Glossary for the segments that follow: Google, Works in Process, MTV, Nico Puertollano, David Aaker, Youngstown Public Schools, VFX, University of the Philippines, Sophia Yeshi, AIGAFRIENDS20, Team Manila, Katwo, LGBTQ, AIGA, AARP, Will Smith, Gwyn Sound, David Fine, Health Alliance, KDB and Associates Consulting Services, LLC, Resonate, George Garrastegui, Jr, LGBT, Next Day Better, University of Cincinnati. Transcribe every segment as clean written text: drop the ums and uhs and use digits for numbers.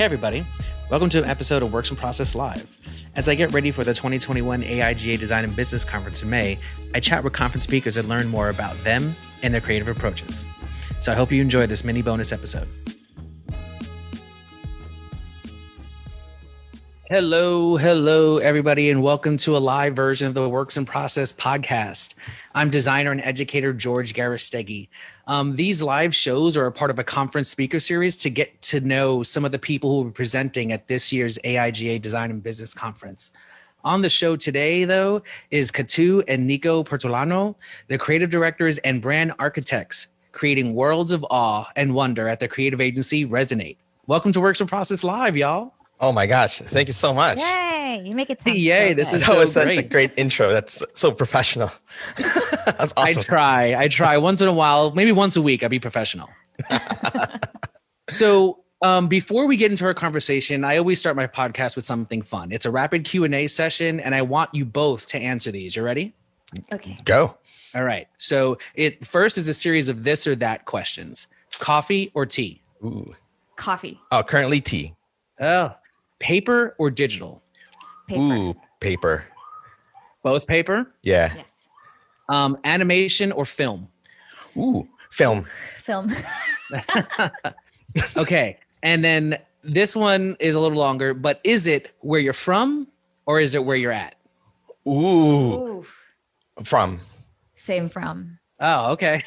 Hey everybody, welcome to an episode of Works in Process Live. As I get ready for the 2021 AIGA Design and Business Conference in May, I chat with conference speakers and learn more about them and their creative approaches. So I hope you enjoy this mini bonus episode. Hello, everybody, and welcome to a live version of the Works in Process podcast. I'm designer and educator George Garrastegui. These live shows are a part of a conference speaker series to get to know some of the people who will be presenting at this year's AIGA Design and Business Conference. On the show today, though, is Katwo and Nico Puertollano, the creative directors and brand architects, creating worlds of awe and wonder at the creative agency Resonate. Welcome to Works in Process Live, y'all. Oh my gosh. Thank you so much. Yay. You make it sound so this is so such a great intro. That's so professional. That's awesome. I try once in a while, maybe once a week, I'll be professional. So before we get into our conversation, I always start my podcast with something fun. It's a rapid Q&A session, and I want you both to answer these. You ready? Okay. Go. All right. So it first is a series of this or that questions. Coffee or tea? Ooh. Coffee. Oh, currently tea. Oh. Paper or digital? Paper. Ooh, paper. Both paper? Yeah. Yes. Animation or film? Ooh, film. Film. Okay. And then this one is a little longer, but is it where you're from or is it where you're at? Ooh. From. Same from. Oh, okay.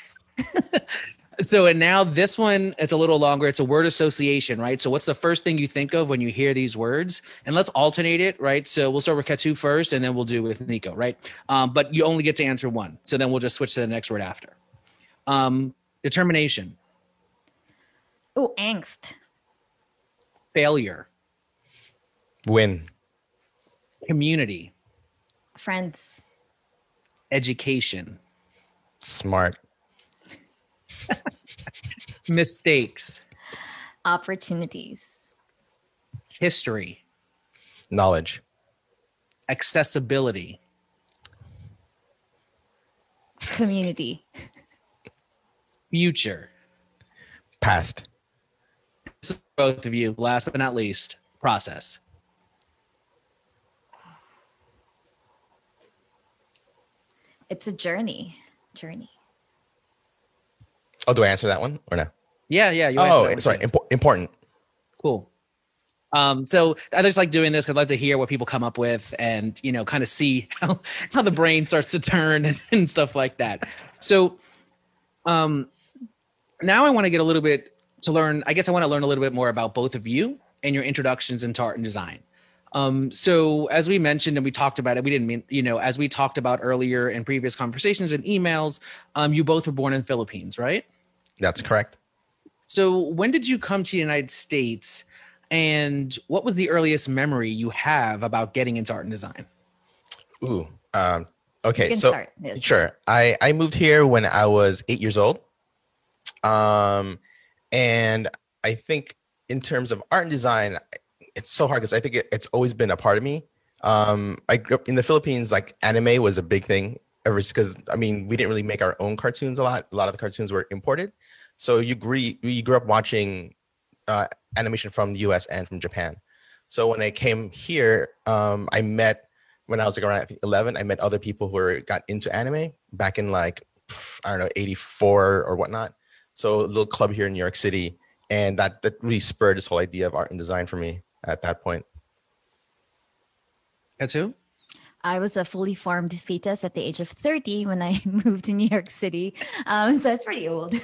So, and now this one, it's a little longer. It's a word association, right? So what's the first thing you think of when you hear these words? And let's alternate it, right? So we'll start with Katwo first, and then we'll do with Nico, right? But you only get to answer one. So then we'll just switch to the next word after. Determination. Oh, angst. Failure. Win. Community. Friends. Education. Smart. Mistakes. Opportunities. History. Knowledge. Accessibility. Community. Future. Past. This is both of you. Last but not least, process. It's a journey. Oh, do I answer that one or no? Yeah. Important. Cool. So I just like doing this because I'd like to hear what people come up with and, you know, kind of see how the brain starts to turn and stuff like that. So now I want to get a little bit to learn. I guess I want to learn a little bit more about both of you and your introductions into art and design. So as we mentioned and we talked about it, as we talked about earlier in previous conversations and emails, you both were born in the Philippines, right? That's correct. So when did you come to the United States, and what was the earliest memory you have about getting into art and design? Ooh, okay. So sure. I moved here when I was 8 years old. And I think in terms of art and design, it's so hard because I think it's always been a part of me. I grew up in the Philippines, like anime was a big thing ever because, I mean, we didn't really make our own cartoons a lot. A lot of the cartoons were imported. So you grew up watching animation from the US and from Japan. So when I came here, when I was like around I think 11, I met other people who got into anime back in like, 84 or whatnot. So a little club here in New York City. And that really spurred this whole idea of art and design for me at that point. Katwo? I was a fully formed fetus at the age of 30 when I moved to New York City. So I was pretty old.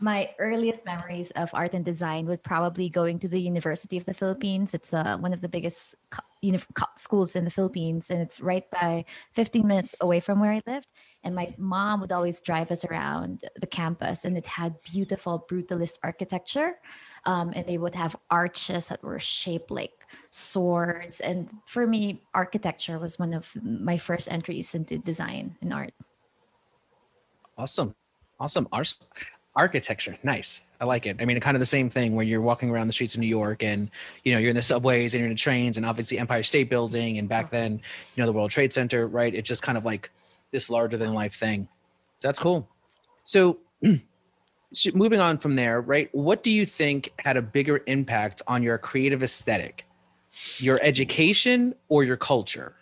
My earliest memories of art and design would probably going to the University of the Philippines. It's one of the biggest schools in the Philippines, and it's right by 15 minutes away from where I lived. And my mom would always drive us around the campus, and it had beautiful brutalist architecture. And they would have arches that were shaped like swords. And for me, architecture was one of my first entries into design and art. Awesome. Architecture. Nice. I like it. I mean, kind of the same thing where you're walking around the streets of New York and, you're in the subways and you're in the trains and obviously Empire State Building. And back then, the World Trade Center, right? It's just kind of like this larger than life thing. So that's cool. So so moving on from there, right? What do you think had a bigger impact on your creative aesthetic, your education, or your culture?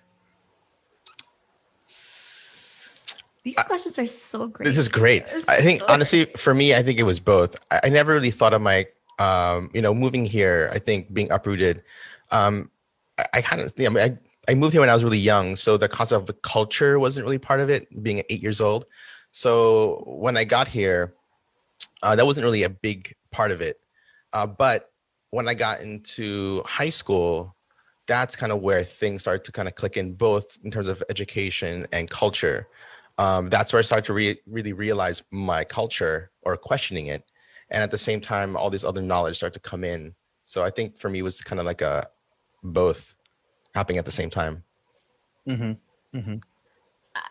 These questions are so great. This is great. I think, honestly, for me, I think it was both. I never really thought of my, moving here, I think being uprooted. I moved here when I was really young. So the concept of the culture wasn't really part of it, being 8 years old. So when I got here, that wasn't really a big part of it. But when I got into high school, that's kind of where things started to kind of click in, both in terms of education and culture. That's where I started to really realize my culture, or questioning it. And at the same time, all this other knowledge started to come in. So I think for me, it was kind of like a both happening at the same time. Mm-hmm. Mm-hmm.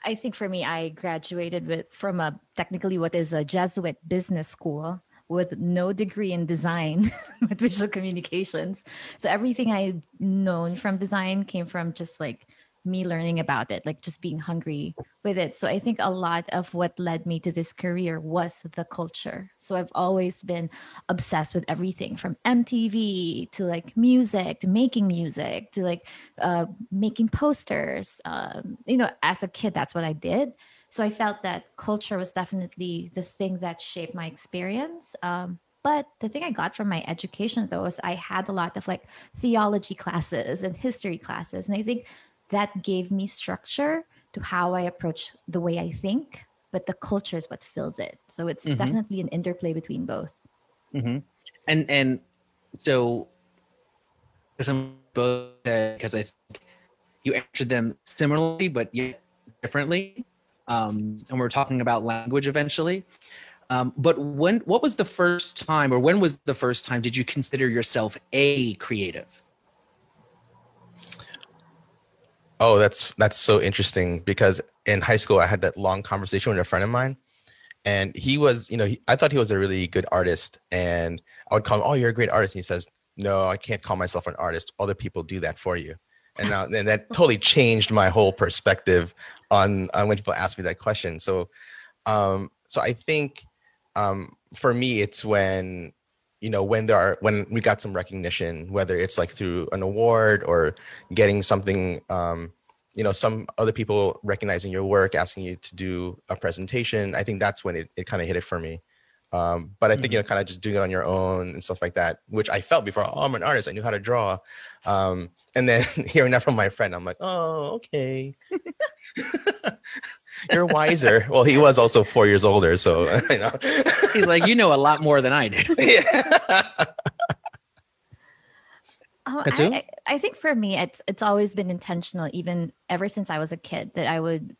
I think for me, I graduated from a technically what is a Jesuit business school with no degree in design, with visual communications. So everything I've known from design came from just like me learning about it, like just being hungry with it. So I think a lot of what led me to this career was the culture. So I've always been obsessed with everything from MTV to like music, to making music, to like making posters. As a kid, that's what I did. So I felt that culture was definitely the thing that shaped my experience. But the thing I got from my education, though, is I had a lot of like theology classes and history classes. And I think that gave me structure to how I approach the way I think, but the culture is what fills it. So it's mm-hmm. definitely an interplay between both. Mm-hmm. And so, because I think you answered them similarly, but yet differently. And we're talking about language eventually. But what was the first time, or when was the first time did you consider yourself a creative? Oh, that's so interesting, because in high school, I had that long conversation with a friend of mine, and he was, I thought he was a really good artist, and I would call him, oh, you're a great artist. And he says, no, I can't call myself an artist. Other people do that for you. And that totally changed my whole perspective on when people ask me that question. So I think for me, it's when, when we got some recognition, whether it's like through an award or getting something, some other people recognizing your work, asking you to do a presentation. I think that's when it kind of hit it for me. But I think, kind of just doing it on your own and stuff like that, which I felt before, oh, I'm an artist, I knew how to draw. And then hearing that from my friend, I'm like, oh, okay. You're wiser. Well, he was also 4 years older, so he's like, you know a lot more than I did. Yeah. I think for me, it's always been intentional, even ever since I was a kid, that I would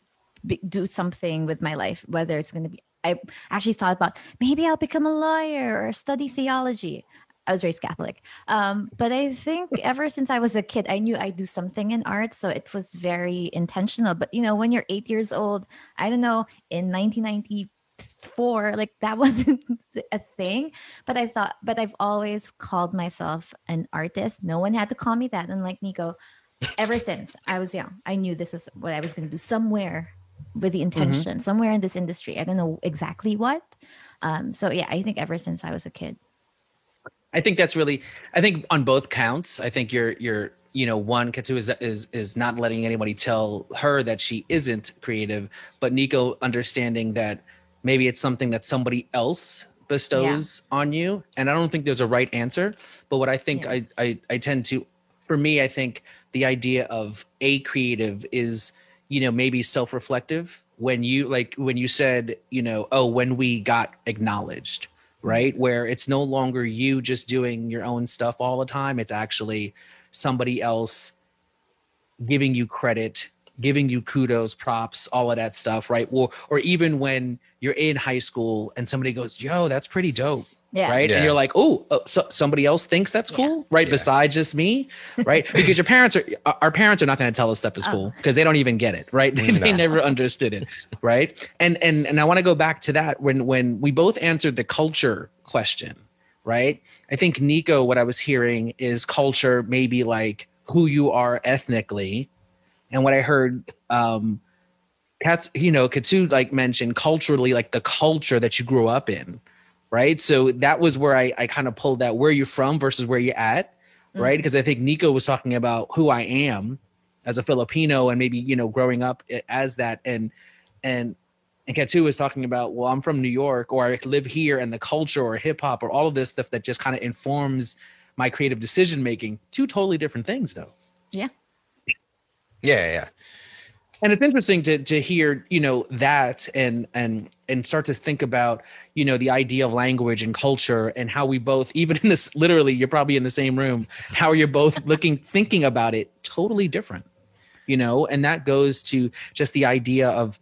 do something with my life, whether it's going to be. I actually thought about maybe I'll become a lawyer or study theology. I was raised Catholic, but I think ever since I was a kid, I knew I'd do something in art, so it was very intentional. But when you're 8 years old, I don't know, in 1994, like that wasn't a thing. But I've always called myself an artist. No one had to call me that, and like Nico, ever since I was young, I knew this was what I was going to do somewhere with the intention, mm-hmm. somewhere in this industry. I don't know exactly what. So yeah, I think ever since I was a kid. I think that's really, I think on both counts, I think you're one, Katwo is not letting anybody tell her that she isn't creative, but Nico understanding that maybe it's something that somebody else bestows on you. And I don't think there's a right answer, but what I think I tend to, for me, I think the idea of a creative is, maybe self-reflective when you said, when we got acknowledged. Right? Where it's no longer you just doing your own stuff all the time. It's actually somebody else giving you credit, giving you kudos, props, all of that stuff, right? Or even when you're in high school and somebody goes, yo, that's pretty dope. Yeah. Right. Yeah. And you're like, oh, so somebody else thinks that's cool. Yeah. Right. Yeah. Besides just me. Right. Because our parents are not going to tell us stuff is cool because they don't even get it. Right. They never understood it. Right. And I want to go back to that when we both answered the culture question. Right. I think Nico, what I was hearing is culture, maybe like who you are ethnically. And what I heard, Katwo like mentioned culturally, like the culture that you grew up in. right? So that was where I kind of pulled that, where are you from versus where you at, mm-hmm. right? Because I think Nico was talking about who I am as a Filipino and maybe, you know, growing up as that. And Katwo was talking about, well, I'm from New York, or I live here, and the culture or hip hop or all of this stuff that just kind of informs my creative decision-making. Two totally different things though. Yeah. Yeah. Yeah. And it's interesting to hear, you know, that and start to think about, you know, the idea of language and culture and how we both, even in this, literally, you're probably in the same room, how you're both thinking about it totally different, you know, and that goes to just the idea of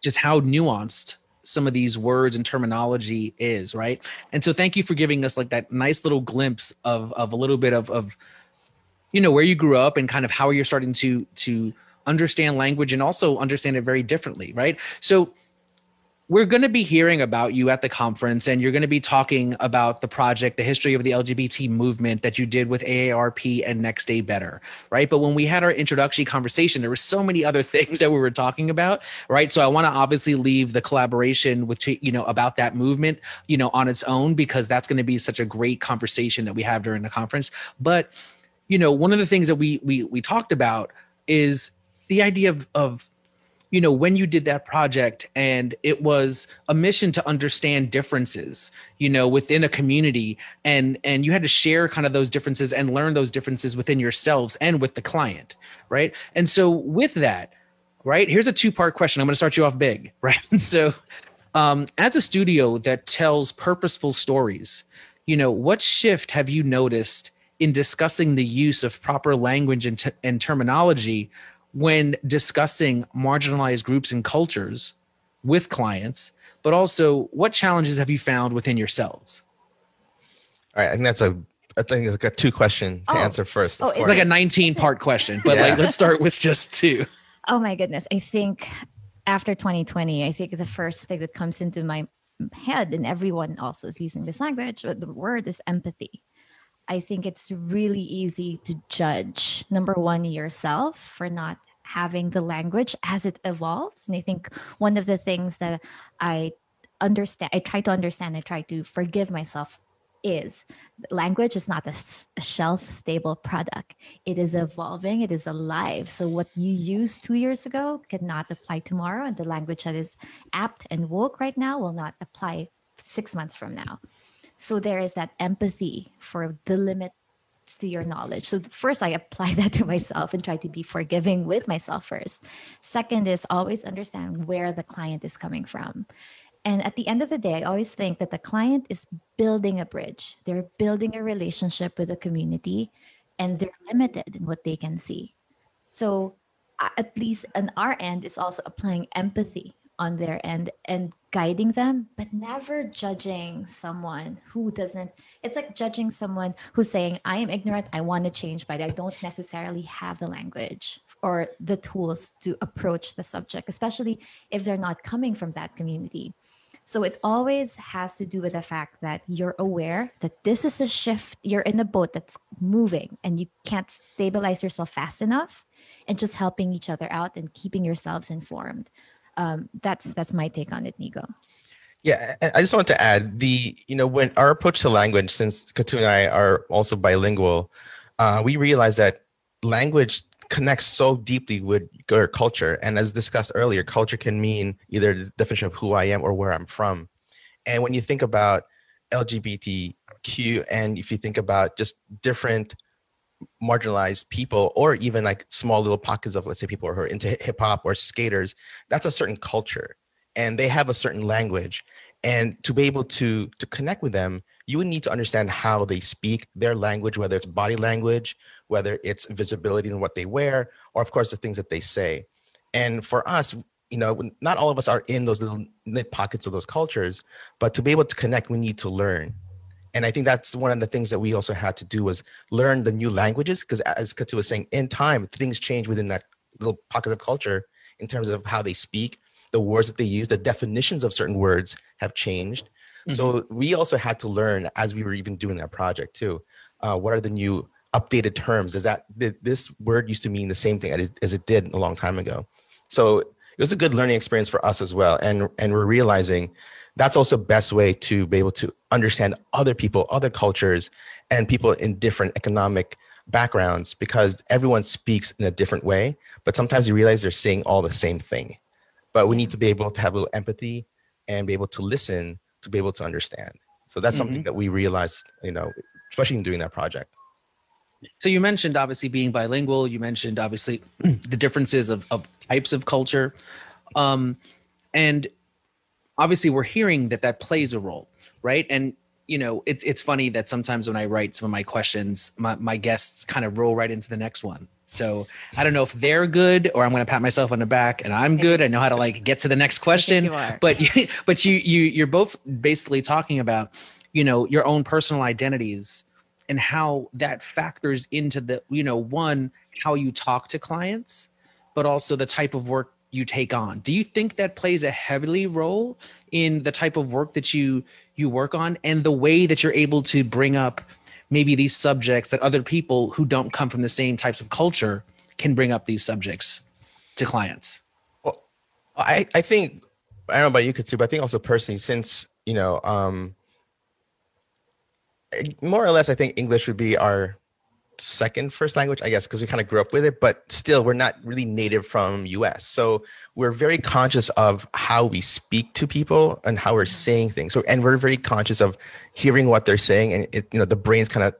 just how nuanced some of these words and terminology is, right? And so thank you for giving us like that nice little glimpse of a little bit of, you know, where you grew up and kind of how you're starting to understand language and also understand it very differently, right? So we're going to be hearing about you at the conference, and you're going to be talking about the project, the history of the LGBT movement that you did with AARP and Next Day Better, right? But when we had our introductory conversation, there were so many other things that we were talking about, right? So I want to obviously leave the collaboration with, you know, about that movement, you know, on its own, because that's going to be such a great conversation that we have during the conference. But, you know, one of the things that we talked about is the idea of, you know, when you did that project and it was a mission to understand differences, you know, within a community, and you had to share kind of those differences and learn those differences within yourselves and with the client, right? And so with that, right, here's a two-part question. I'm going to start you off big, right? So as a studio that tells purposeful stories, you know, what shift have you noticed in discussing the use of proper language and terminology when discussing marginalized groups and cultures with clients, but also what challenges have you found within yourselves? All right, I think it's like a two question to answer first. Oh, it's like a 19-part question, but yeah. Like let's start with just two. Oh my goodness. I think after 2020, I think the first thing that comes into my head, and everyone also is using this language, but the word is empathy. I think it's really easy to judge, number one, yourself for not having the language as it evolves. And I think one of the things that I try to forgive myself is language is not a shelf-stable product. It is evolving. It is alive. So what you used 2 years ago cannot apply tomorrow. And the language that is apt and woke right now will not apply 6 months from now. So there is that empathy for the limits to your knowledge. So first, I apply that to myself and try to be forgiving with myself first. Second is always understand where the client is coming from. And at the end of the day, I always think that the client is building a bridge. They're building a relationship with the community, and they're limited in what they can see. So at least on our end, it's also applying empathy on their end and guiding them, but never judging someone who doesn't. It's like judging someone who's saying, I am ignorant, I want to change, but I don't necessarily have the language or the tools to approach the subject, especially if they're not coming from that community. So it always has to do with the fact that you're aware that this is a shift. You're in a boat that's moving and you can't stabilize yourself fast enough, and just helping each other out and keeping yourselves informed. That's my take on it, Nico. Yeah, I just wanted to add when our approach to language, since Katwo and I are also bilingual, we realized that language connects so deeply with your culture. And as discussed earlier, culture can mean either the definition of who I am or where I'm from. And when you think about LGBTQ, and if you think about just different marginalized people, or even like small little pockets of, let's say, people who are into hip hop or skaters, that's a certain culture and they have a certain language. And to be able to connect with them, you would need to understand how they speak their language, whether it's body language, whether it's visibility in what they wear, or of course the things that they say. And for us, you know, not all of us are in those little knit pockets of those cultures, but to be able to connect, we need to learn. And I think that's one of the things that we also had to do, was learn the new languages, because as Katwo was saying, in time, things change within that little pocket of culture in terms of how they speak, the words that they use, the definitions of certain words have changed. Mm-hmm. So we also had to learn, as we were even doing that project too, what are the new updated terms? Is that this word used to mean the same thing as it did a long time ago? So it was a good learning experience for us as well. And we're realizing that's also the best way to be able to understand other people, other cultures, and people in different economic backgrounds, because everyone speaks in a different way, but sometimes you realize they're saying all the same thing. But we need to be able to have a little empathy and be able to listen to be able to understand. So that's something that we realized, you know, especially in doing that project. So you mentioned obviously being bilingual, you mentioned obviously the differences of types of culture. And obviously we're hearing that that plays a role, right? And you know, it's funny that sometimes when I write some of my questions, my guests kind of roll right into the next one. So I don't know if they're good or I'm going to pat myself on the back and I'm good. I know how to like get to the next question, but you're both basically talking about, you know, your own personal identities and how that factors into the, you know, one, how you talk to clients, but also the type of work you take on. Do you think that plays a heavily role in the type of work that you work on and the way that you're able to bring up maybe these subjects that other people who don't come from the same types of culture can bring up these subjects to clients? Well, I think, I don't know about you, Katwo, but I think also personally, since, you know, more or less, I think English would be our first language, I guess, because we kind of grew up with it, but still we're not really native from US. So we're very conscious of how we speak to people and how we're saying things. So, and we're very conscious of hearing what they're saying. And it, you know, the brain's kind of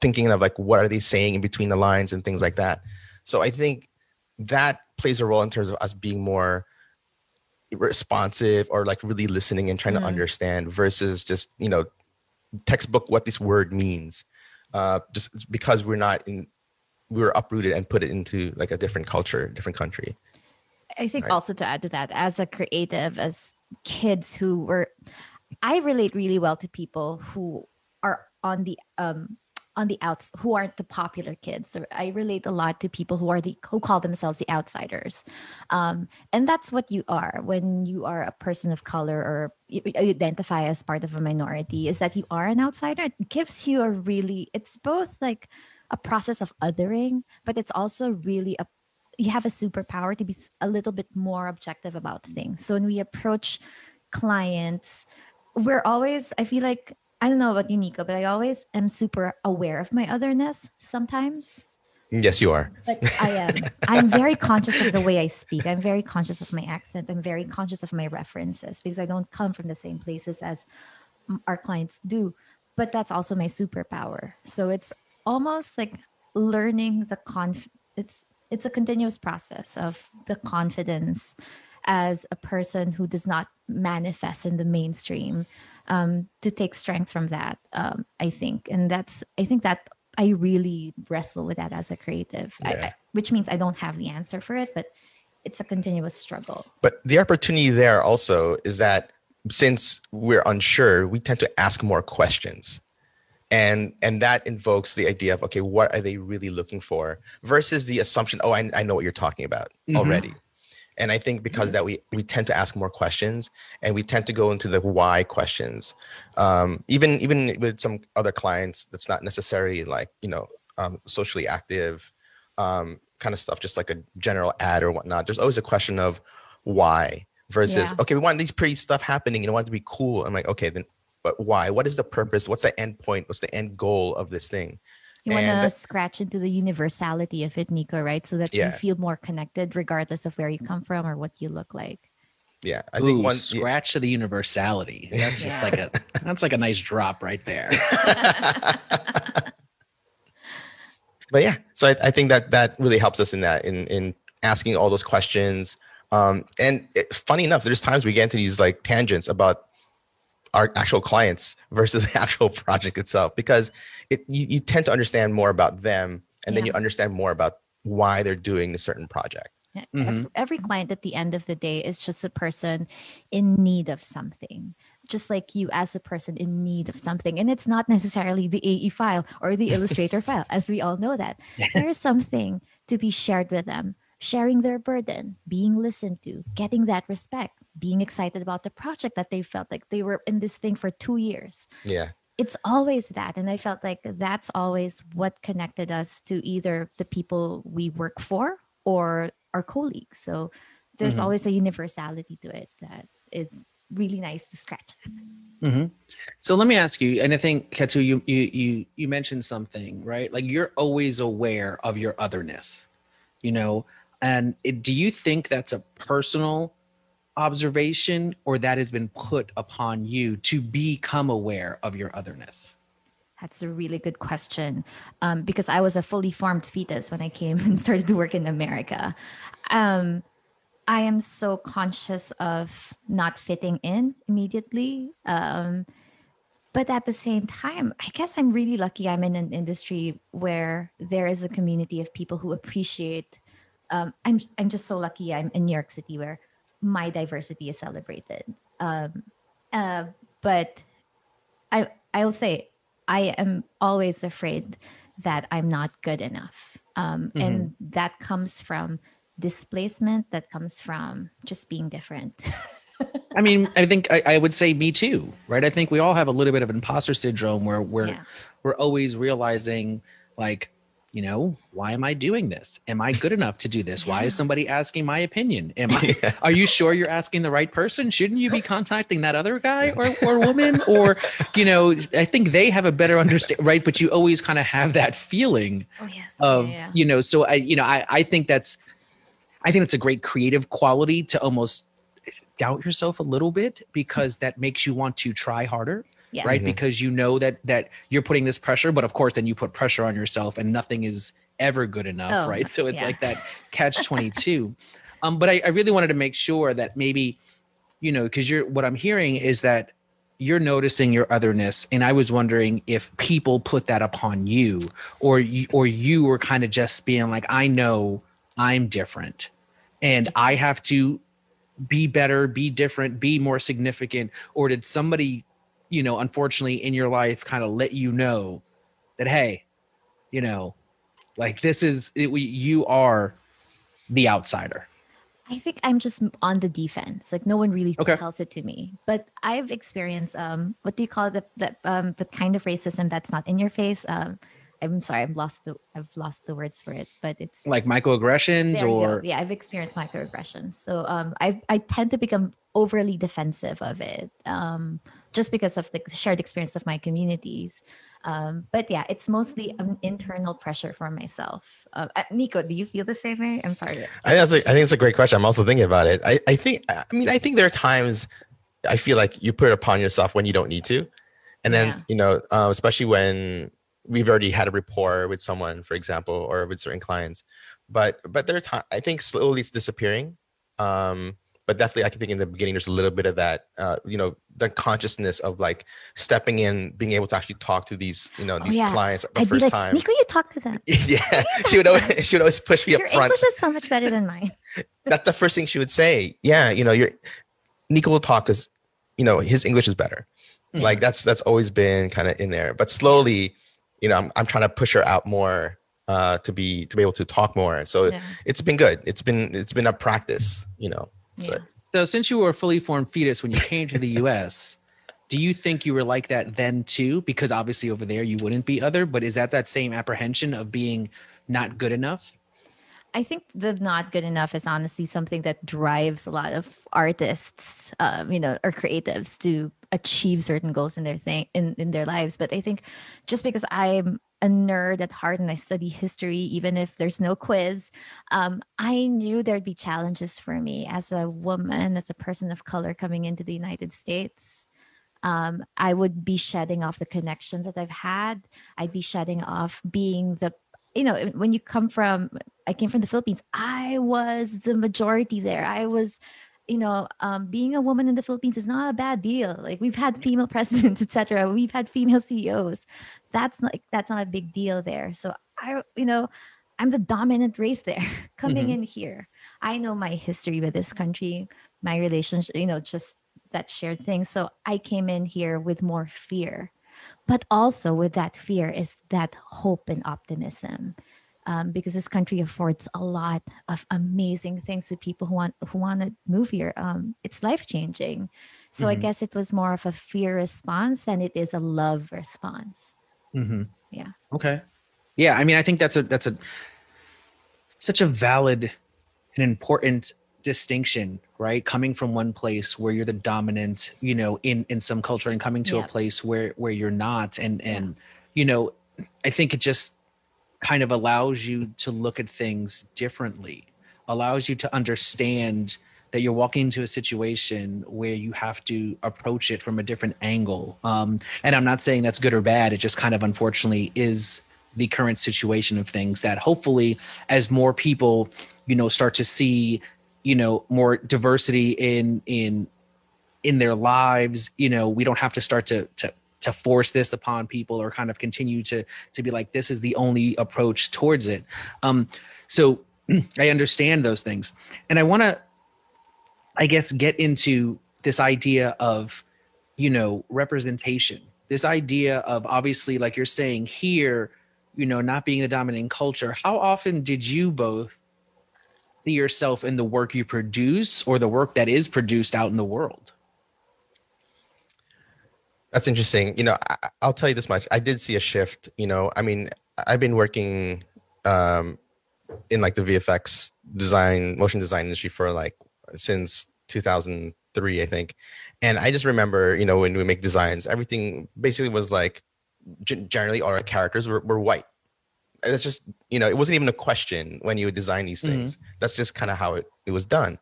thinking of like, what are they saying in between the lines and things like that. So I think that plays a role in terms of us being more responsive or like really listening and trying to understand versus just, you know, textbook what this word means. Just because we were uprooted and put it into like a different culture, different country. I think also to add to that, as a creative, as kids who were, I relate really well to people who are on the outs, who aren't the popular kids. So I relate a lot to people who are who call themselves the outsiders. And that's what you are when you are a person of color or you identify as part of a minority, is that you are an outsider. It gives you a really, it's both like a process of othering, but it's also really you have a superpower to be a little bit more objective about things. So when we approach clients, we're always, I feel like, I don't know about you, Nico, but I always am super aware of my otherness sometimes. Yes, you are. But I am. I'm very conscious of the way I speak. I'm very conscious of my accent. I'm very conscious of my references because I don't come from the same places as our clients do. But that's also my superpower. So it's almost like learning the it's a continuous process of the confidence as a person who does not manifest in the mainstream. To take strength from that, I think. And I think that I really wrestle with that as a creative, which means I don't have the answer for it, but it's a continuous struggle. But the opportunity there also is that since we're unsure, we tend to ask more questions. And that invokes the idea of, okay, what are they really looking for versus the assumption, oh, I know what you're talking about already. And I think because that we tend to ask more questions and we tend to go into the why questions. Even with some other clients, that's not necessarily like, you know, socially active kind of stuff, just like a general ad or whatnot. There's always a question of why versus, okay, we want these pretty stuff happening and I want it to be cool. I'm like, okay, then, but why? What is the purpose? What's the end point? What's the end goal of this thing? You want to scratch into the universality of it, Nico, right? So that you feel more connected regardless of where you come from or what you look like. Yeah. I think one scratch to the universality. That's just like that's like a nice drop right there. But yeah, so I think that really helps us in that, in asking all those questions. And funny enough, there's times we get into these like tangents about our actual clients versus the actual project itself, because you tend to understand more about them and then you understand more about why they're doing a certain project. Every client at the end of the day is just a person in need of something, just like you as a person in need of something. And it's not necessarily the AE file or the Illustrator file, as we all know that. There is something to be shared with them, sharing their burden, being listened to, getting that respect, being excited about the project that they felt like they were in this thing for 2 years. Yeah. It's always that. And I felt like that's always what connected us to either the people we work for or our colleagues. So there's always a universality to it that is really nice to scratch at. Mm-hmm. So let me ask you, and I think Katwo, you mentioned something, right? Like you're always aware of your otherness, you know, and do you think that's a personal observation or that has been put upon you to become aware of your otherness? That's a really good question, because I was a fully formed fetus when I came and started to work in America. I am so conscious of not fitting in immediately. But at the same time, I guess I'm really lucky I'm in an industry where there is a community of people who appreciate. I'm just so lucky I'm in New York City where my diversity is celebrated. But I'll say I am always afraid that I'm not good enough. Mm-hmm. And that comes from displacement, that comes from just being different. I mean, I think I would say me too, right? I think we all have a little bit of imposter syndrome where we're always realizing, like, you know, why am I doing this? Am I good enough to do this? Why is somebody asking my opinion? Are you sure you're asking the right person? Shouldn't you be contacting that other guy or woman? Or, you know, I think they have a better understanding, right? But you always kind of have that feeling you know, so I think that's a great creative quality to almost doubt yourself a little bit, because that makes you want to try harder, right? Mm-hmm. Because you know that you're putting this pressure, but of course then you put pressure on yourself and nothing is ever good enough, right? So it's like that catch-22. But I really wanted to make sure that maybe, you know, because what I'm hearing is that you're noticing your otherness. And I was wondering if people put that upon you or you were kind of just being like, I know I'm different and I have to be better, be different, be more significant. Or did somebody, you know, unfortunately in your life kind of let you know that, hey, you know, like this is, you are the outsider? I think I'm just on the defense. Like no one really tells it to me, but I've experienced, what do you call it? The kind of racism that's not in your face. I'm sorry, I've lost the words for it, but it's like microaggressions or I've experienced microaggressions. So I tend to become overly defensive of it, just because of the shared experience of my communities. But yeah, it's mostly an internal pressure for myself. Nico, do you feel the same way? I'm sorry. I think it's a great question. I'm also thinking about it. I think there are times I feel like you put it upon yourself when you don't need to, and then you know, especially when we've already had a rapport with someone, for example, or with certain clients, but there are times I think slowly it's disappearing. But definitely I can think in the beginning, there's a little bit of that, you know, the consciousness of like stepping in, being able to actually talk to these, you know, these clients the first time. Nico, you talk to them. She would always push me up front. Your English is so much better than mine. That's the first thing she would say. Yeah. You know, Nico will talk because, you know, his English is better. Mm-hmm. Like that's always been kind of in there, but slowly, you know, I'm trying to push her out more to be able to talk more. So it's been good. It's been a practice, you know. Yeah. So since you were a fully formed fetus when you came to the U.S., do you think you were like that then too? Because obviously over there you wouldn't be other, but is that same apprehension of being not good enough? I think the not good enough is honestly something that drives a lot of artists, you know, or creatives to achieve certain goals in their in their lives. But I think just because I'm a nerd at heart and I study history, even if there's no quiz, I knew there'd be challenges for me as a woman, as a person of color coming into the United States. I would be shedding off the connections that I've had. I'd be shedding off being the, you know, when you come from, I came from the Philippines, I was the majority there. I was, you know, being a woman in the Philippines is not a bad deal. Like we've had female presidents, etc. We've had female CEOs. That's not a big deal there. So I'm the dominant race there. Coming in here, I know my history with this country, my relationship, you know, just that shared thing. So I came in here with more fear, but also with that fear is that hope and optimism. Because this country affords a lot of amazing things to people who want to move here. It's life-changing. So I guess it was more of a fear response than it is a love response. Mm-hmm. Yeah. Okay. Yeah. I mean, I think that's such a valid and important distinction, right? Coming from one place where you're the dominant, you know, in some culture, and coming to a place where you're not. And you know, I think it just kind of allows you to look at things differently, allows you to understand that you're walking into a situation where you have to approach it from a different angle. And I'm not saying that's good or bad. It just kind of unfortunately is the current situation of things, that hopefully as more people, you know, start to see, you know, more diversity in their lives, you know, we don't have to start to force this upon people, or kind of continue to be like, this is the only approach towards it. So I understand those things. And I want to, I guess, get into this idea of, you know, representation, this idea of obviously, like you're saying here, you know, not being the dominant culture. How often did you both see yourself in the work you produce, or the work that is produced out in the world? That's interesting. You know, I'll tell you this much. I did see a shift, you know, I mean, I've been working in like the VFX design, motion design industry for like since 2003, I think. And I just remember, you know, when we make designs, everything basically was like, generally all our characters were white. That's just, you know, it wasn't even a question when you would design these things. Mm-hmm. That's just kind of how it was done.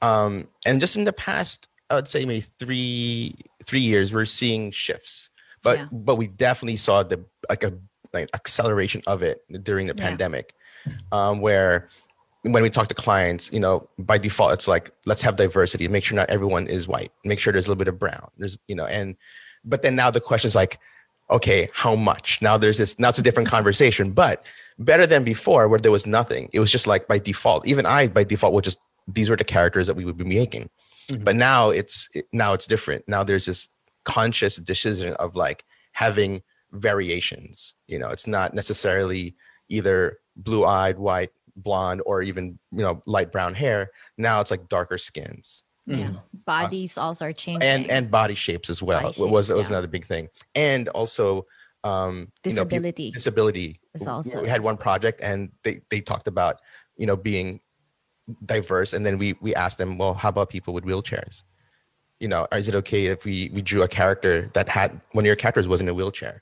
And just in the past, I would say maybe three years, we're seeing shifts, but we definitely saw the like acceleration of it during the pandemic, where when we talk to clients, you know, by default, it's like, let's have diversity, make sure not everyone is white, make sure there's a little bit of brown, there's, you know, but then now the question is like, okay, how much? Now there's this, now it's a different conversation, but better than before where there was nothing. It was just like by default, even I by default would just, these were the characters that we would be making. Mm-hmm. But now it's different. Now there's this conscious decision of like having variations. You know, it's not necessarily either blue-eyed, white, blonde, or even, you know, light brown hair. Now it's like darker skins. Yeah. Bodies also are changing. And body shapes as well. It was another big thing. And also disability. You know, disability is also. We had one project and they talked about, you know, being diverse, and then we asked them, well, how about people with wheelchairs? You know, is it okay if we drew a character that had, one of your characters was in a wheelchair?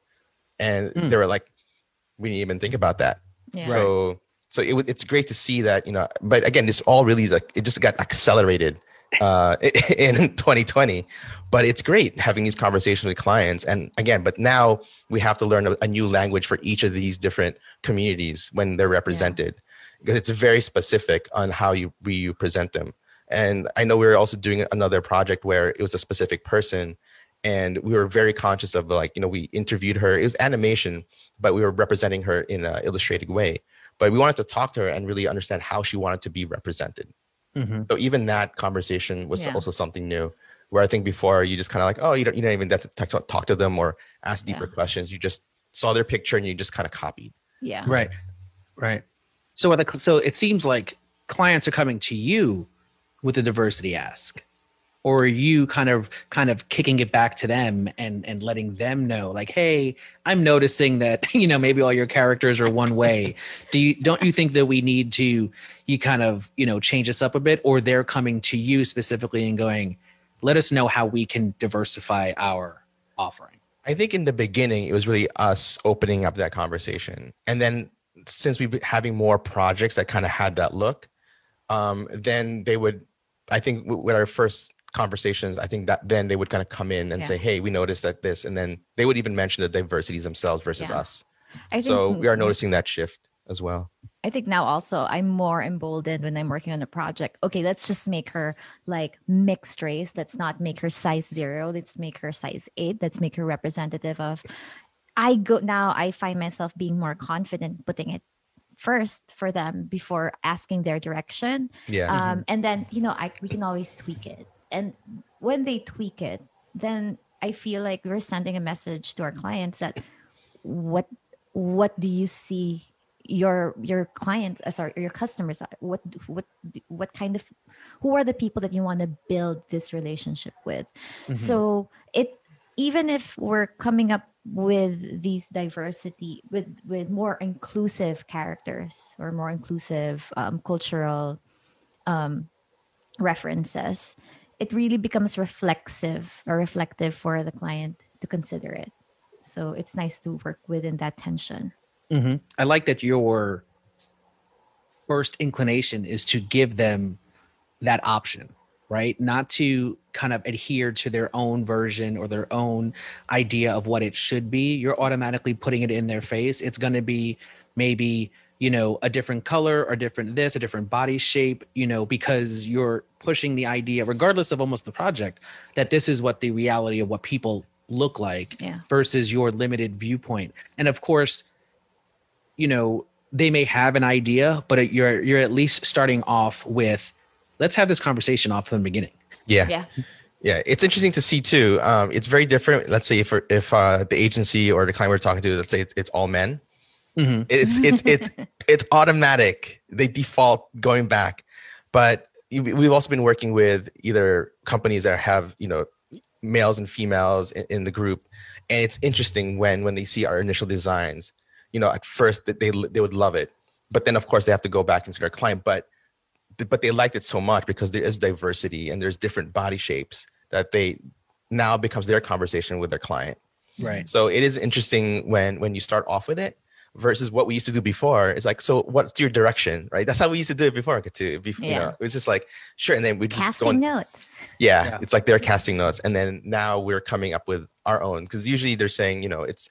And they were like, we didn't even think about that. Yeah. So it's great to see that, you know, but again, this all really like, it just got accelerated in 2020, but it's great having these conversations with clients. And again, but now we have to learn a new language for each of these different communities when they're represented. Yeah. Because it's very specific on how you present them. And I know we were also doing another project where it was a specific person, and we were very conscious of like, you know, we interviewed her. It was animation, but we were representing her in an illustrated way. But we wanted to talk to her and really understand how she wanted to be represented. Mm-hmm. So even that conversation was also something new, where I think before you just kind of like, oh, you don't even have to talk to them or ask deeper questions. You just saw their picture and you just kind of copied. Yeah. Right. Right. So it seems like clients are coming to you with a diversity ask, or are you kind of kicking it back to them and letting them know like, hey, I'm noticing that, you know, maybe all your characters are one way. Don't you think that we need to, you kind of, you know, change this up a bit, or they're coming to you specifically and going, let us know how we can diversify our offering? I think in the beginning, it was really us opening up that conversation. And then since we've been having more projects that kind of had that look, then they would, I think with our first conversations, I think that then they would kind of come in and say, hey, we noticed that this, and then they would even mention the diversities themselves versus us. So we are noticing that shift as well. I think now also I'm more emboldened when I'm working on a project. Okay, let's just make her like mixed race. Let's not make her size 0. Let's make her size 8. Let's make her representative of... I find myself being more confident putting it first for them before asking their direction. And then, you know, we can always tweak it. And when they tweak it, then I feel like we're sending a message to our clients that what do you see your clients, sorry, your customers, what kind of, who are the people that you want to build this relationship with? Mm-hmm. So even if we're coming up with these diversity, with more inclusive characters or more inclusive cultural references, it really becomes reflective for the client to consider it. So it's nice to work within that tension. Mm-hmm. I like that your first inclination is to give them that option, right? Not to kind of adhere to their own version or their own idea of what it should be. You're automatically putting it in their face. It's going to be maybe, you know, a different color or different this, a different body shape, you know, because you're pushing the idea, regardless of almost the project, that this is what the reality of what people look like versus your limited viewpoint. And of course, you know, they may have an idea, but you're at least starting off with, let's have this conversation off from the beginning. Yeah. It's interesting to see too. It's very different. Let's say if the agency or the client we're talking to, let's say it's all men. Mm-hmm. It's automatic. They default going back, but we've also been working with either companies that have, you know, males and females in the group, and it's interesting when they see our initial designs. You know, at first they would love it, but then of course they have to go back into their client. But they liked it so much because there is diversity and there's different body shapes that they now becomes their conversation with their client. Right. So it is interesting when you start off with it. Versus what we used to do before. It's like, so what's your direction, right? That's how we used to do it before. You know, it was just like, sure. And then we just casting notes. Yeah. It's like they're casting notes. And then now we're coming up with our own. Because usually they're saying, you know, it's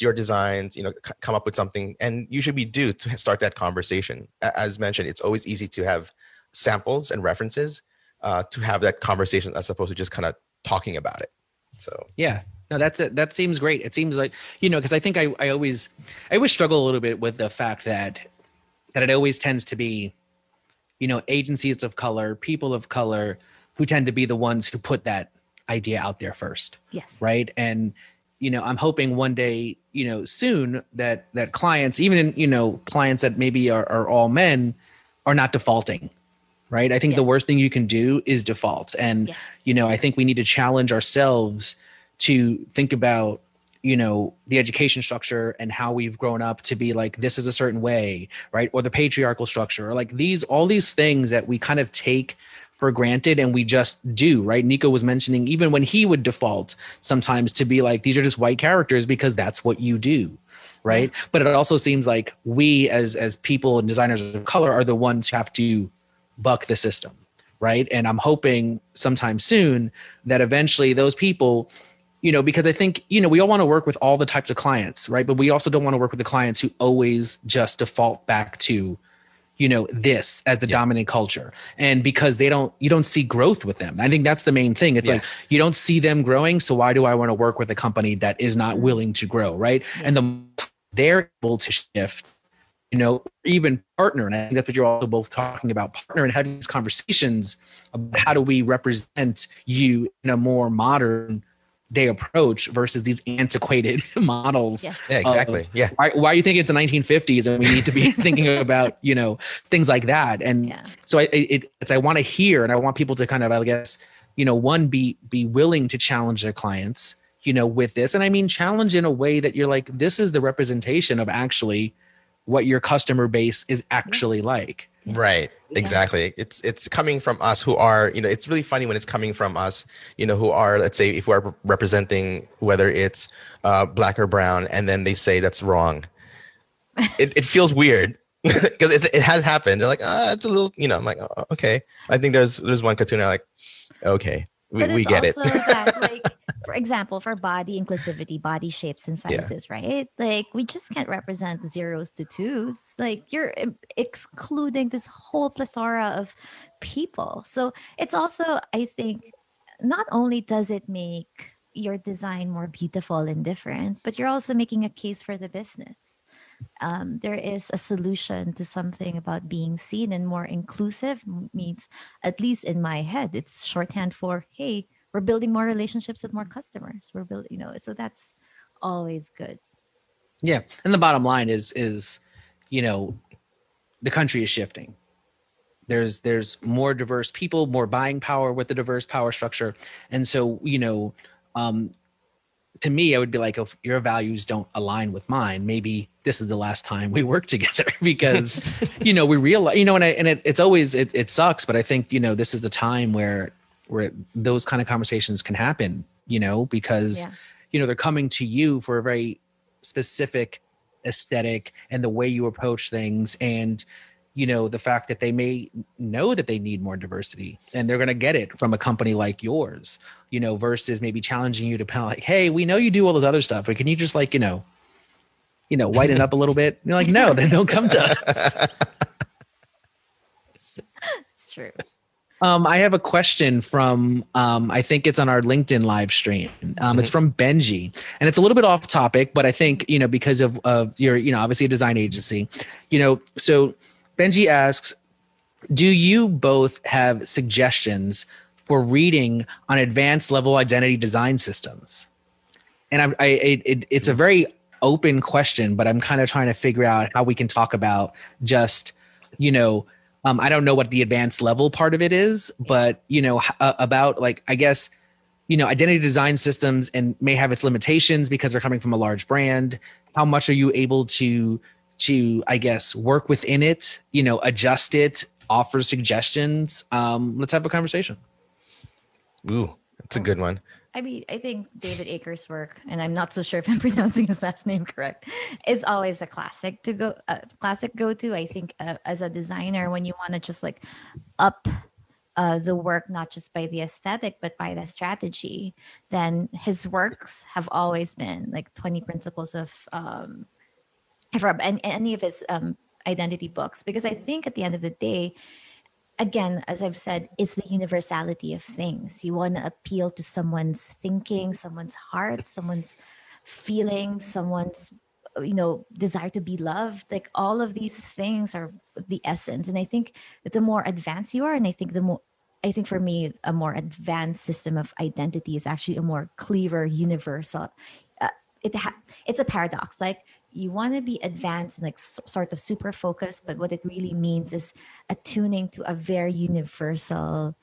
your designs, you know, come up with something. And usually we do to start that conversation. As mentioned, it's always easy to have samples and references to have that conversation as opposed to just kind of talking about it. So, yeah. No, that's it. That seems great. It seems like, you know, because I think I always struggle a little bit with the fact that it always tends to be, you know, agencies of color, people of color who tend to be the ones who put that idea out there first. Yes. Right. And, you know, I'm hoping one day, you know, soon that clients, even, you know, clients that maybe are all men are not defaulting. Right. I think the worst thing you can do is default. And, you know, I think we need to challenge ourselves to think about, you know, the education structure and how we've grown up to be like, this is a certain way, right? Or the patriarchal structure, or like all these things that we kind of take for granted and we just do, right? Nico was mentioning even when he would default sometimes to be like, these are just white characters because that's what you do, right? Mm-hmm. But it also seems like we as people and designers of color are the ones who have to buck the system, right? And I'm hoping sometime soon that eventually those people, you know, because I think, you know, we all want to work with all the types of clients, right? But we also don't want to work with the clients who always just default back to, you know, this as the dominant culture. And because you don't see growth with them. I think that's the main thing. It's like, you don't see them growing. So why do I want to work with a company that is not willing to grow, right? Yeah. And they're able to shift, you know, even partner. And I think that's what you're also both talking about, partner and having these conversations about how do we represent you in a more modern day approach versus these antiquated models. Yeah, exactly. Yeah. Why do you think it's the 1950s and we need to be thinking about, you know, things like that? And so I want to hear, and I want people to kind of, I guess, you know, one, be willing to challenge their clients, you know, with this. And I mean, challenge in a way that you're like, this is the representation of actually what your customer base is actually like. Right. Exactly. It's coming from us who are, you know, it's really funny when it's coming from us, you know, who are, let's say if we're representing whether it's black or brown, and then they say that's wrong. It feels weird because it has happened. They're like, it's a little, you know, I'm like, oh, okay. I think there's one cartoon. I'm like, okay, we get it. That, like, for example, for body inclusivity, body shapes and sizes, right? Like we just can't represent 0s to 2s. Like you're excluding this whole plethora of people. So it's also, I think, not only does it make your design more beautiful and different, but you're also making a case for the business. There is a solution to something about being seen, and more inclusive means, at least in my head, it's shorthand for, hey, we're building more relationships with more customers. We're building, you know, so that's always good. Yeah. And the bottom line is, you know, the country is shifting. There's more diverse people, more buying power with the diverse power structure. And so, you know, to me, I would be like, if your values don't align with mine, maybe this is the last time we work together because, you know, we realize, you know, and it sucks, but I think, you know, this is the time where those kind of conversations can happen, you know, because, you know, they're coming to you for a very specific aesthetic and the way you approach things. And, you know, the fact that they may know that they need more diversity and they're going to get it from a company like yours, you know, versus maybe challenging you to kind of like, hey, we know you do all this other stuff, but can you just like, you know, whiten up a little bit? And you're like, no, then don't come to us. It's true. I have a question from, I think it's on our LinkedIn live stream. It's from Benji, and it's a little bit off topic, but I think, you know, because of your, you know, obviously a design agency, you know, so Benji asks, do you both have suggestions for reading on advanced level identity design systems? And it's a very open question, but I'm kind of trying to figure out how we can talk about just, you know, I don't know what the advanced level part of it is, but, you know, about like, I guess, you know, identity design systems and may have its limitations because they're coming from a large brand. How much are you able to, I guess, work within it, you know, adjust it, offer suggestions? Let's have a conversation. Ooh, that's a good one. I mean, I think David Aaker's work, and I'm not so sure if I'm pronouncing his last name correct, is always a classic go-to. I think as a designer, when you want to just like up the work, not just by the aesthetic, but by the strategy, then his works have always been like 20 principles of, from any of his identity books. Because I think at the end of the day, again, as I've said, it's the universality of things. You want to appeal to someone's thinking, someone's heart, someone's feelings, someone's, you know, desire to be loved. Like all of these things are the essence. And I think that the more advanced you are, and I think for me, a more advanced system of identity is actually a more clearer, universal. It's a paradox. Like, you want to be advanced and like sort of super focused, but what it really means is attuning to a very universal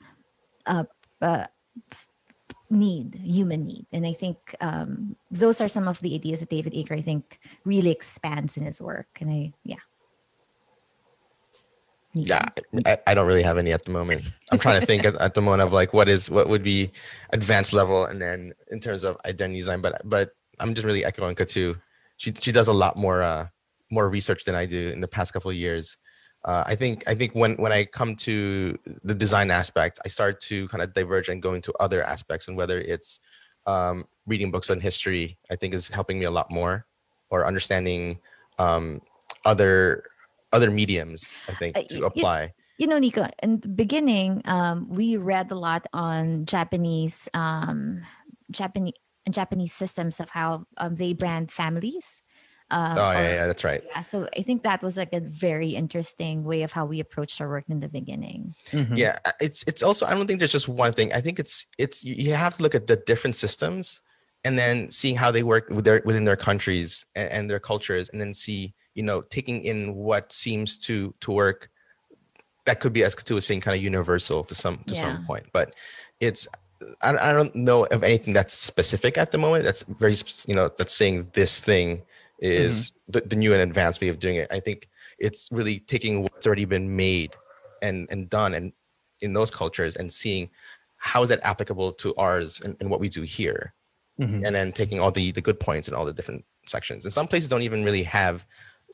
human need. And I think those are some of the ideas that David Aaker, I think, really expands in his work. And I don't really have any at the moment. I'm trying to think at the moment of like what would be advanced level, and then in terms of identity design. But I'm just really echoing Katwo. She does a lot more research than I do in the past couple of years. I think when I come to the design aspect, I start to kind of diverge and go into other aspects. And whether it's reading books on history, I think is helping me a lot more, or understanding other mediums, I think, to apply. You know, Nico, in the beginning, we read a lot on Japanese systems of how they brand families. That's right. Yeah, so I think that was like a very interesting way of how we approached our work in the beginning. Mm-hmm. Yeah, it's also, I don't think there's just one thing. I think it's you have to look at the different systems and then seeing how they work within their countries and their cultures, and then see, you know, taking in what seems to work. That could be, as Katwo was saying, kind of universal to some point, but I don't know of anything that's specific at the moment. That's very, you know, that's saying this thing is the new and advanced way of doing it. I think it's really taking what's already been made and done and in those cultures, and seeing how is that applicable to ours and what we do here. Mm-hmm. And then taking all the good points in all the different sections. And some places don't even really have,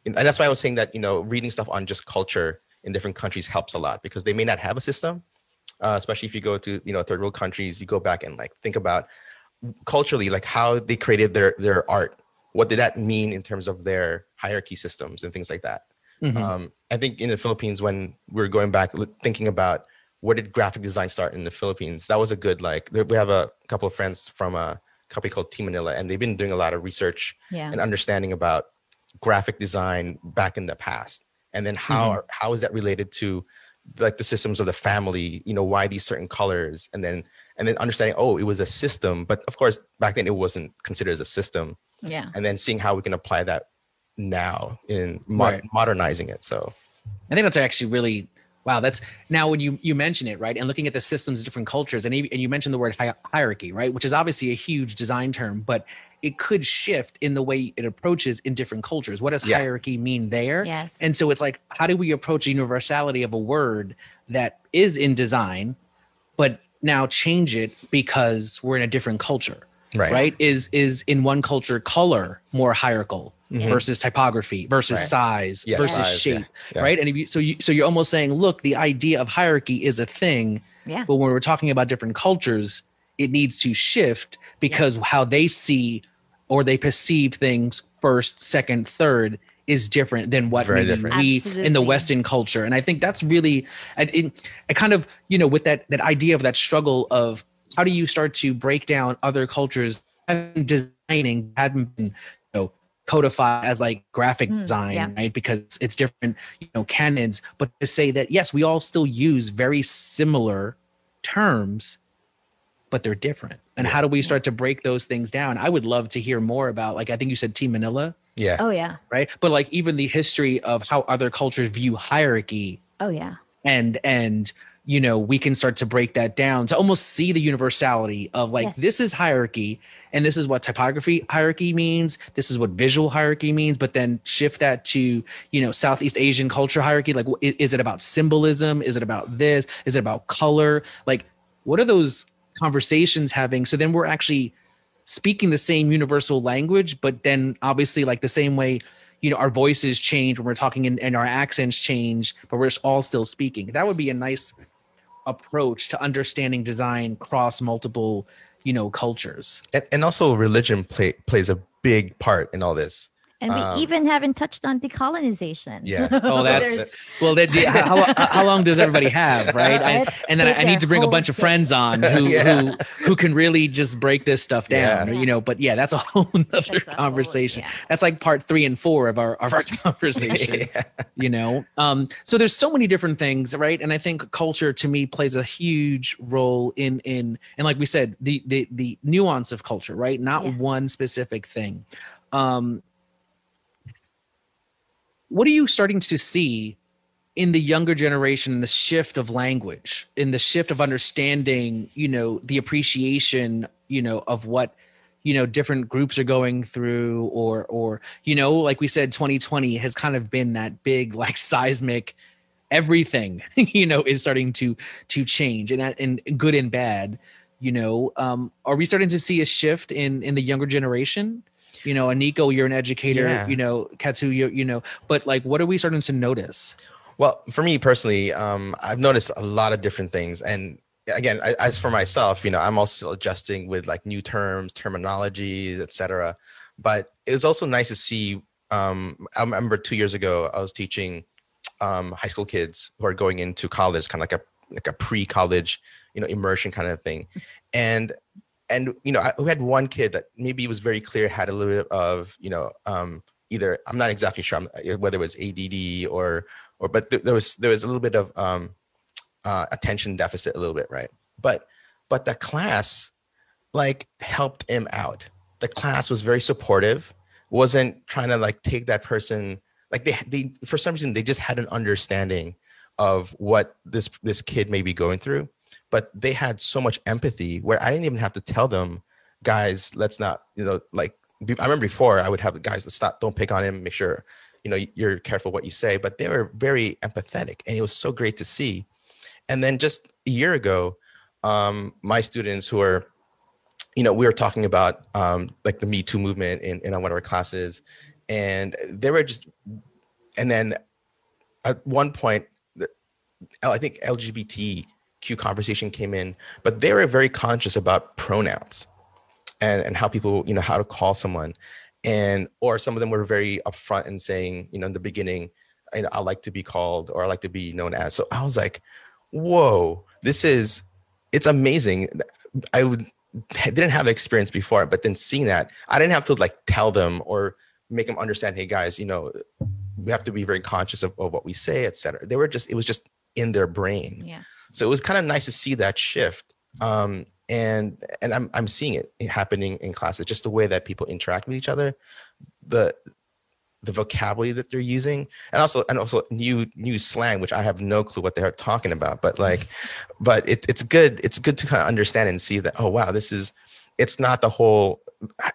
and that's why I was saying that, you know, reading stuff on just culture in different countries helps a lot, because they may not have a system. Especially if you go to, you know, third world countries, you go back and like think about culturally, like how they created their art. What did that mean in terms of their hierarchy systems and things like that? Mm-hmm. I think in the Philippines, when we were going back, thinking about where did graphic design start in the Philippines, that was a good, like, we have a couple of friends from a company called Team Manila, and they've been doing a lot of research and understanding about graphic design back in the past. And then how is that related to like the systems of the family, you know, why these certain colors, and then understanding, oh, it was a system, but of course back then it wasn't considered as a system. Yeah. And then seeing how we can apply that now in modernizing it. So I think that's actually really Wow, that's now when you mention it, right? And looking at the systems of different cultures, and you mentioned the word hierarchy, right? Which is obviously a huge design term, but it could shift in the way it approaches in different cultures. What does hierarchy mean there? Yes. And so it's like, how do we approach universality of a word that is in design, but now change it because we're in a different culture, right? Is in one culture, color more hierarchical? Mm-hmm. Versus typography, versus size, versus shape, right? And if you're almost saying, look, the idea of hierarchy is a thing, but when we're talking about different cultures, it needs to shift because how they see or they perceive things first, second, third is different than what we in the Western culture. And I think that's really, I kind of, you know, with that idea of that struggle of how do you start to break down other cultures and designing hadn't been, you know, codify as like graphic design, right? Because it's different, you know, canons, but to say that, yes, we all still use very similar terms, but they're different. And how do we start to break those things down? I would love to hear more about, like, I think you said Team Manila. Yeah. Oh yeah. Right. But like even the history of how other cultures view hierarchy. Oh yeah. And, you know, we can start to break that down to almost see the universality of like, this is hierarchy and this is what typography hierarchy means. This is what visual hierarchy means, but then shift that to, you know, Southeast Asian culture hierarchy. Like, is it about symbolism? Is it about this? Is it about color? Like, what are those conversations having? So then we're actually speaking the same universal language, but then obviously like the same way, you know, our voices change when we're talking and our accents change, but we're all still speaking. That would be a nice approach to understanding design cross multiple, you know, cultures. And also religion plays a big part in all this. And we even haven't touched on decolonization. Yeah. Oh, that's, well, how long does everybody have, right? And then I need to bring a bunch of friends on who can really just break this stuff down, you know, but that's a whole other conversation. That's like part 3 and 4 of our conversation, you know? So there's so many different things, right? And I think culture to me plays a huge role in and like we said, the nuance of culture, right? Not one specific thing. What are you starting to see in the younger generation, in the shift of language, in the shift of understanding, you know, the appreciation, you know, of what, you know, different groups are going through or, you know, like we said, 2020 has kind of been that big, like seismic, everything, you know, is starting to change and good and bad, you know, are we starting to see a shift in the younger generation? You know, Nico, you're an educator, you know, Katwo, you know, but like, what are we starting to notice? Well, for me personally, I've noticed a lot of different things. And again, as for myself, you know, I'm also adjusting with like new terms, terminologies, etc. But it was also nice to see, I remember 2 years ago, I was teaching high school kids who are going into college, kind of like a pre-college, you know, immersion kind of thing. And, you know, we had one kid that maybe was very clear, had a little bit of, you know, either, I'm not exactly sure whether it was ADD or but there was a little bit of attention deficit a little bit, right? But the class, like, helped him out. The class was very supportive, wasn't trying to, like, take that person, like, they for some reason, they just had an understanding of what this kid may be going through. But they had so much empathy where I didn't even have to tell them, guys, let's not, you know, like, I remember before I would have, guys, let's stop, don't pick on him, make sure, you know, you're careful what you say. But they were very empathetic and it was so great to see. And then just a year ago, my students who are, you know, we were talking about like the Me Too movement in one of our classes, and they were just, and then at one point, I think LGBT conversation came in, but they were very conscious about pronouns and how people, you know, how to call someone, and or some of them were very upfront and saying, you know, in the beginning, you know, I like to be called or I like to be known as. So I was like, whoa, it's amazing. I didn't have the experience before, but then seeing that, I didn't have to like tell them or make them understand, hey guys, you know, we have to be very conscious of what we say, etc. They were just, it was just in their brain. Yeah. So it was kind of nice to see that shift, and I'm seeing it happening in classes, just the way that people interact with each other, the the vocabulary that they're using, and also new slang, which I have no clue what they're talking about, but it's good to kind of understand and see that, oh wow, it's not the whole,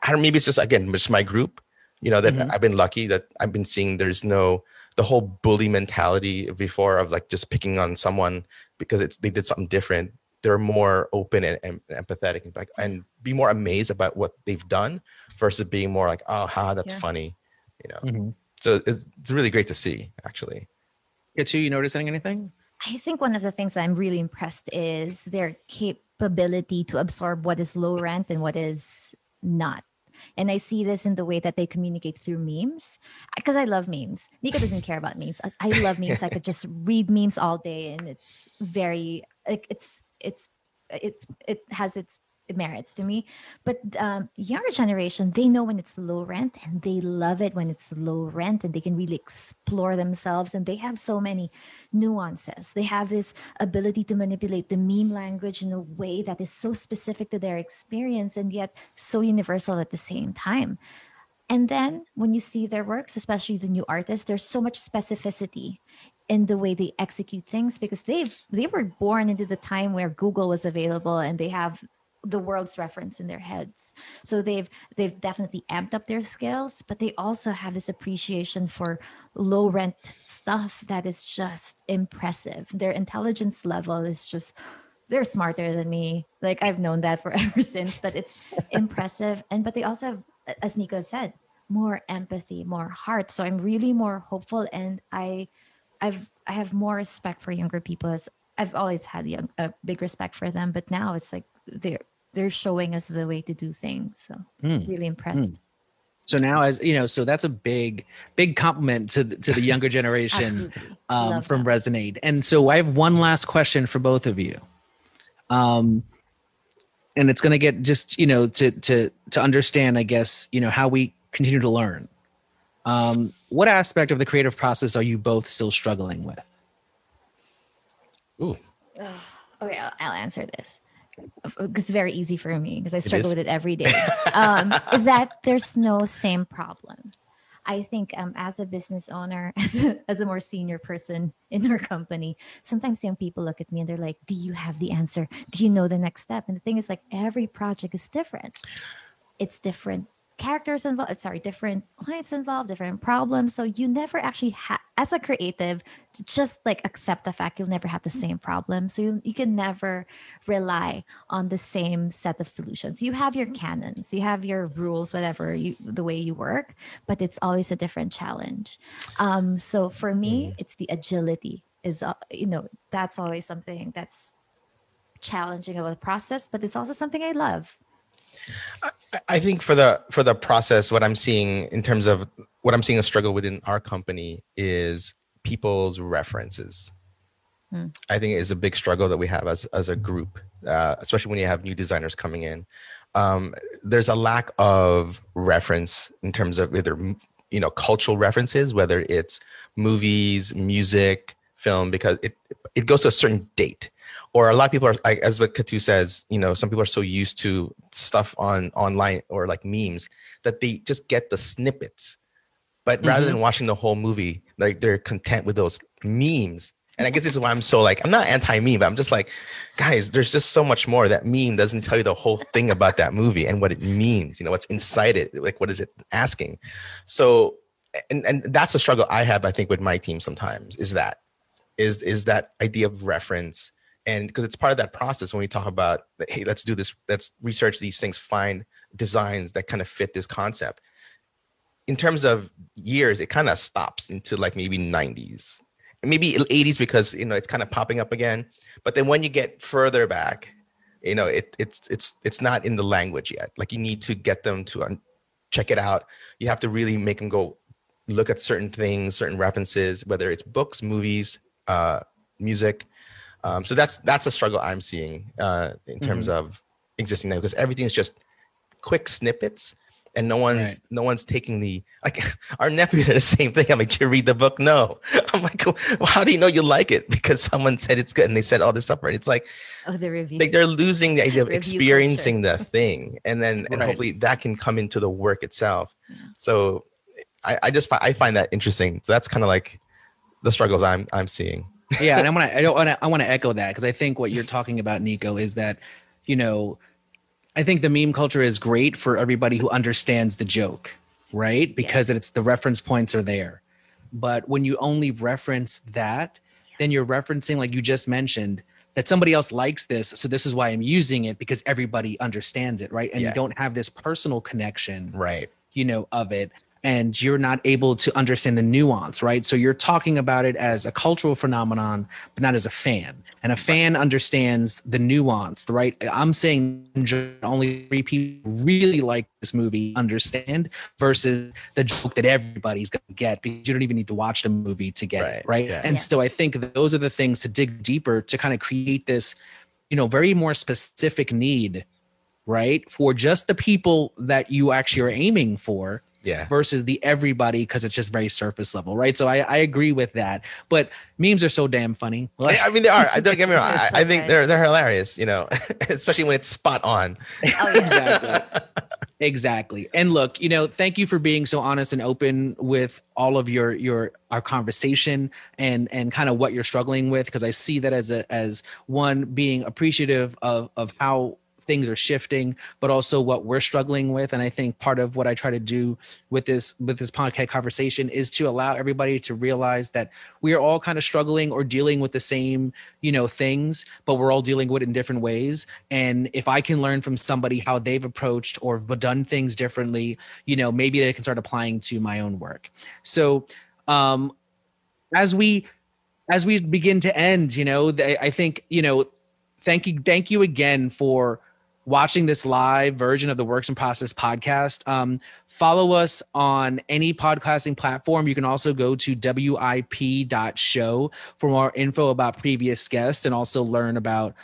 I don't, maybe it's just, again, just my group, that mm-hmm. I've been lucky that I've been seeing there's no, the whole bully mentality before of like just picking on someone because they did something different. They're more open and empathetic and be more amazed about what they've done versus being more like, oh, ha, that's funny. Mm-hmm. So it's really great to see, actually. Katwo, you noticing anything? I think one of the things that I'm really impressed is their capability to absorb what is low rent and what is not. And I see this in the way that they communicate through memes, because I love memes. Nico doesn't care about memes. I love memes. I could just read memes all day, and it's very like it has its merits to me. But younger generation, they know when it's low rent, and they love it when it's low rent, and they can really explore themselves, and they have so many nuances. They have this ability to manipulate the meme language in a way that is so specific to their experience and yet so universal at the same time. And then when you see their works, especially the new artists, there's so much specificity in the way they execute things, because they were born into the time where Google was available, and they have the world's reference in their heads. So they've definitely amped up their skills, but they also have this appreciation for low rent stuff that is just impressive. Their intelligence level is just, they're smarter than me. Like, I've known that forever since, but it's impressive. But they also have, as Nico said, more empathy, more heart. So I'm really more hopeful, and I have more respect for younger people. As I've always had a big respect for them, but now it's like, they're showing us the way to do things. So really impressed. So now, as you know, so that's a big compliment to the younger generation from that. Resonate. And so I have one last question for both of you. And it's going to get just, to understand, I guess, how we continue to learn. What aspect of the creative process are you both still struggling with? Ooh. Okay, I'll answer this. It's very easy for me because I struggle with it every day. Is that there's no same problem. I think as a business owner, as a more senior person in our company, sometimes young people look at me and they're like, do you have the answer? Do you know the next step? And the thing is, like, every project is different. It's different characters involved, different clients involved, different problems. So you never actually as a creative, just like accept the fact you'll never have the same problem. So you can never rely on the same set of solutions. You have your canons, you have your rules, whatever the way you work, but it's always a different challenge. So for me, it's the agility is, that's always something that's challenging about the process, but it's also something I love. I think for the process, what I'm seeing in terms of a struggle within our company is people's references. I think it is a big struggle that we have as a group, especially when you have new designers coming in. There's a lack of reference in terms of either, cultural references, whether it's movies, music, film, because it goes to a certain date. Or a lot of people are, as what Katwo says, some people are so used to stuff online or like memes that they just get the snippets. But rather than watching the whole movie, like, they're content with those memes. And I guess this is why I'm so like, I'm not anti-meme, but I'm just like, guys, there's just so much more. That meme doesn't tell you the whole thing about that movie and what it means, what's inside it. Like, what is it asking? So, and that's a struggle I have, I think, with my team sometimes is that idea of reference. And because it's part of that process when we talk about, hey, let's do this, let's research these things, find designs that kind of fit this concept. In terms of years, it kind of stops into like maybe 90s, maybe 80s, because, it's kind of popping up again. But then when you get further back, it's not in the language yet. Like, you need to get them to check it out. You have to really make them go look at certain things, certain references, whether it's books, movies, music. So that's a struggle I'm seeing in terms of existing now, because everything is just quick snippets, and no one's taking the, like, our nephews are the same thing. I'm like, did you read the book? No. I'm like, well, how do you know you like it? Because someone said it's good and they said all this stuff, right? It's like, the review. Like, they're losing the idea of experiencing the thing, and hopefully that can come into the work itself. So I find that interesting. So that's kind of like the struggles I'm seeing. Yeah, and I want to echo that, because I think what you're talking about, Nico, is that, you know, I think the meme culture is great for everybody who understands the joke, right? Because it's the reference points are there. But when you only reference that, then you're referencing, like you just mentioned, that somebody else likes this, so this is why I'm using it, because everybody understands it, right? And you don't have this personal connection, right? You know, of it. And you're not able to understand the nuance, right? So you're talking about it as a cultural phenomenon, but not as a fan. And a fan understands the nuance, right? I'm saying only 3 people really like this movie understand, versus the joke that everybody's going to get, because you don't even need to watch the movie to get it, right? Yeah. And so I think those are the things to dig deeper to kind of create this, you know, very more specific need, right? For just the people that you actually are aiming for. Yeah. Versus the everybody, because it's just very surface level, right? So I agree with that. But memes are so damn funny. I mean, they are. Don't get me wrong. I think they're hilarious, you know, especially when it's spot on. Oh, exactly. Exactly. And look, you know, thank you for being so honest and open with all of our conversation and kind of what you're struggling with, because I see that as one being appreciative of how things are shifting, but also what we're struggling with. And I think part of what I try to do with this podcast conversation is to allow everybody to realize that we are all kind of struggling or dealing with the same, you know, things, but we're all dealing with it in different ways. And if I can learn from somebody how they've approached or done things differently, you know, maybe I can start applying to my own work. So as we begin to end, you know, I think, you know, thank you again for watching this live version of the Works in Process podcast. Follow us on any podcasting platform. You can also go to wip.show for more info about previous guests, and also learn about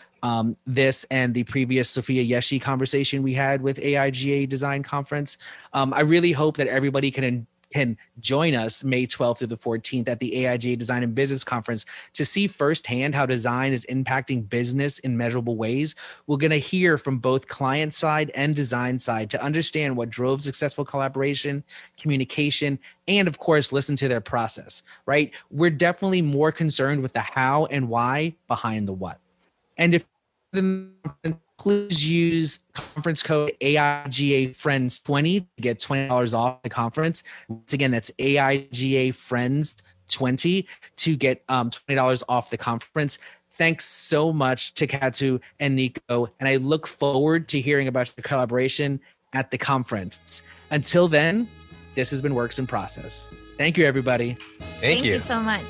this and the previous Sophia Yeshi conversation we had with AIGA Design Conference. I really hope that everybody can join us May 12th through the 14th at the AIGA Design and Business Conference to see firsthand how design is impacting business in measurable ways. We're going to hear from both client side and design side to understand what drove successful collaboration, communication, and of course, listen to their process, right? We're definitely more concerned with the how and why behind the what. And if please use conference code AIGAFRIENDS20 to get $20 off the conference. Once again, that's AIGAFRIENDS20 to get $20 off the conference. Thanks so much to Katwo and Nico, and I look forward to hearing about your collaboration at the conference. Until then, this has been Works in Process. Thank you, everybody. Thank you so much.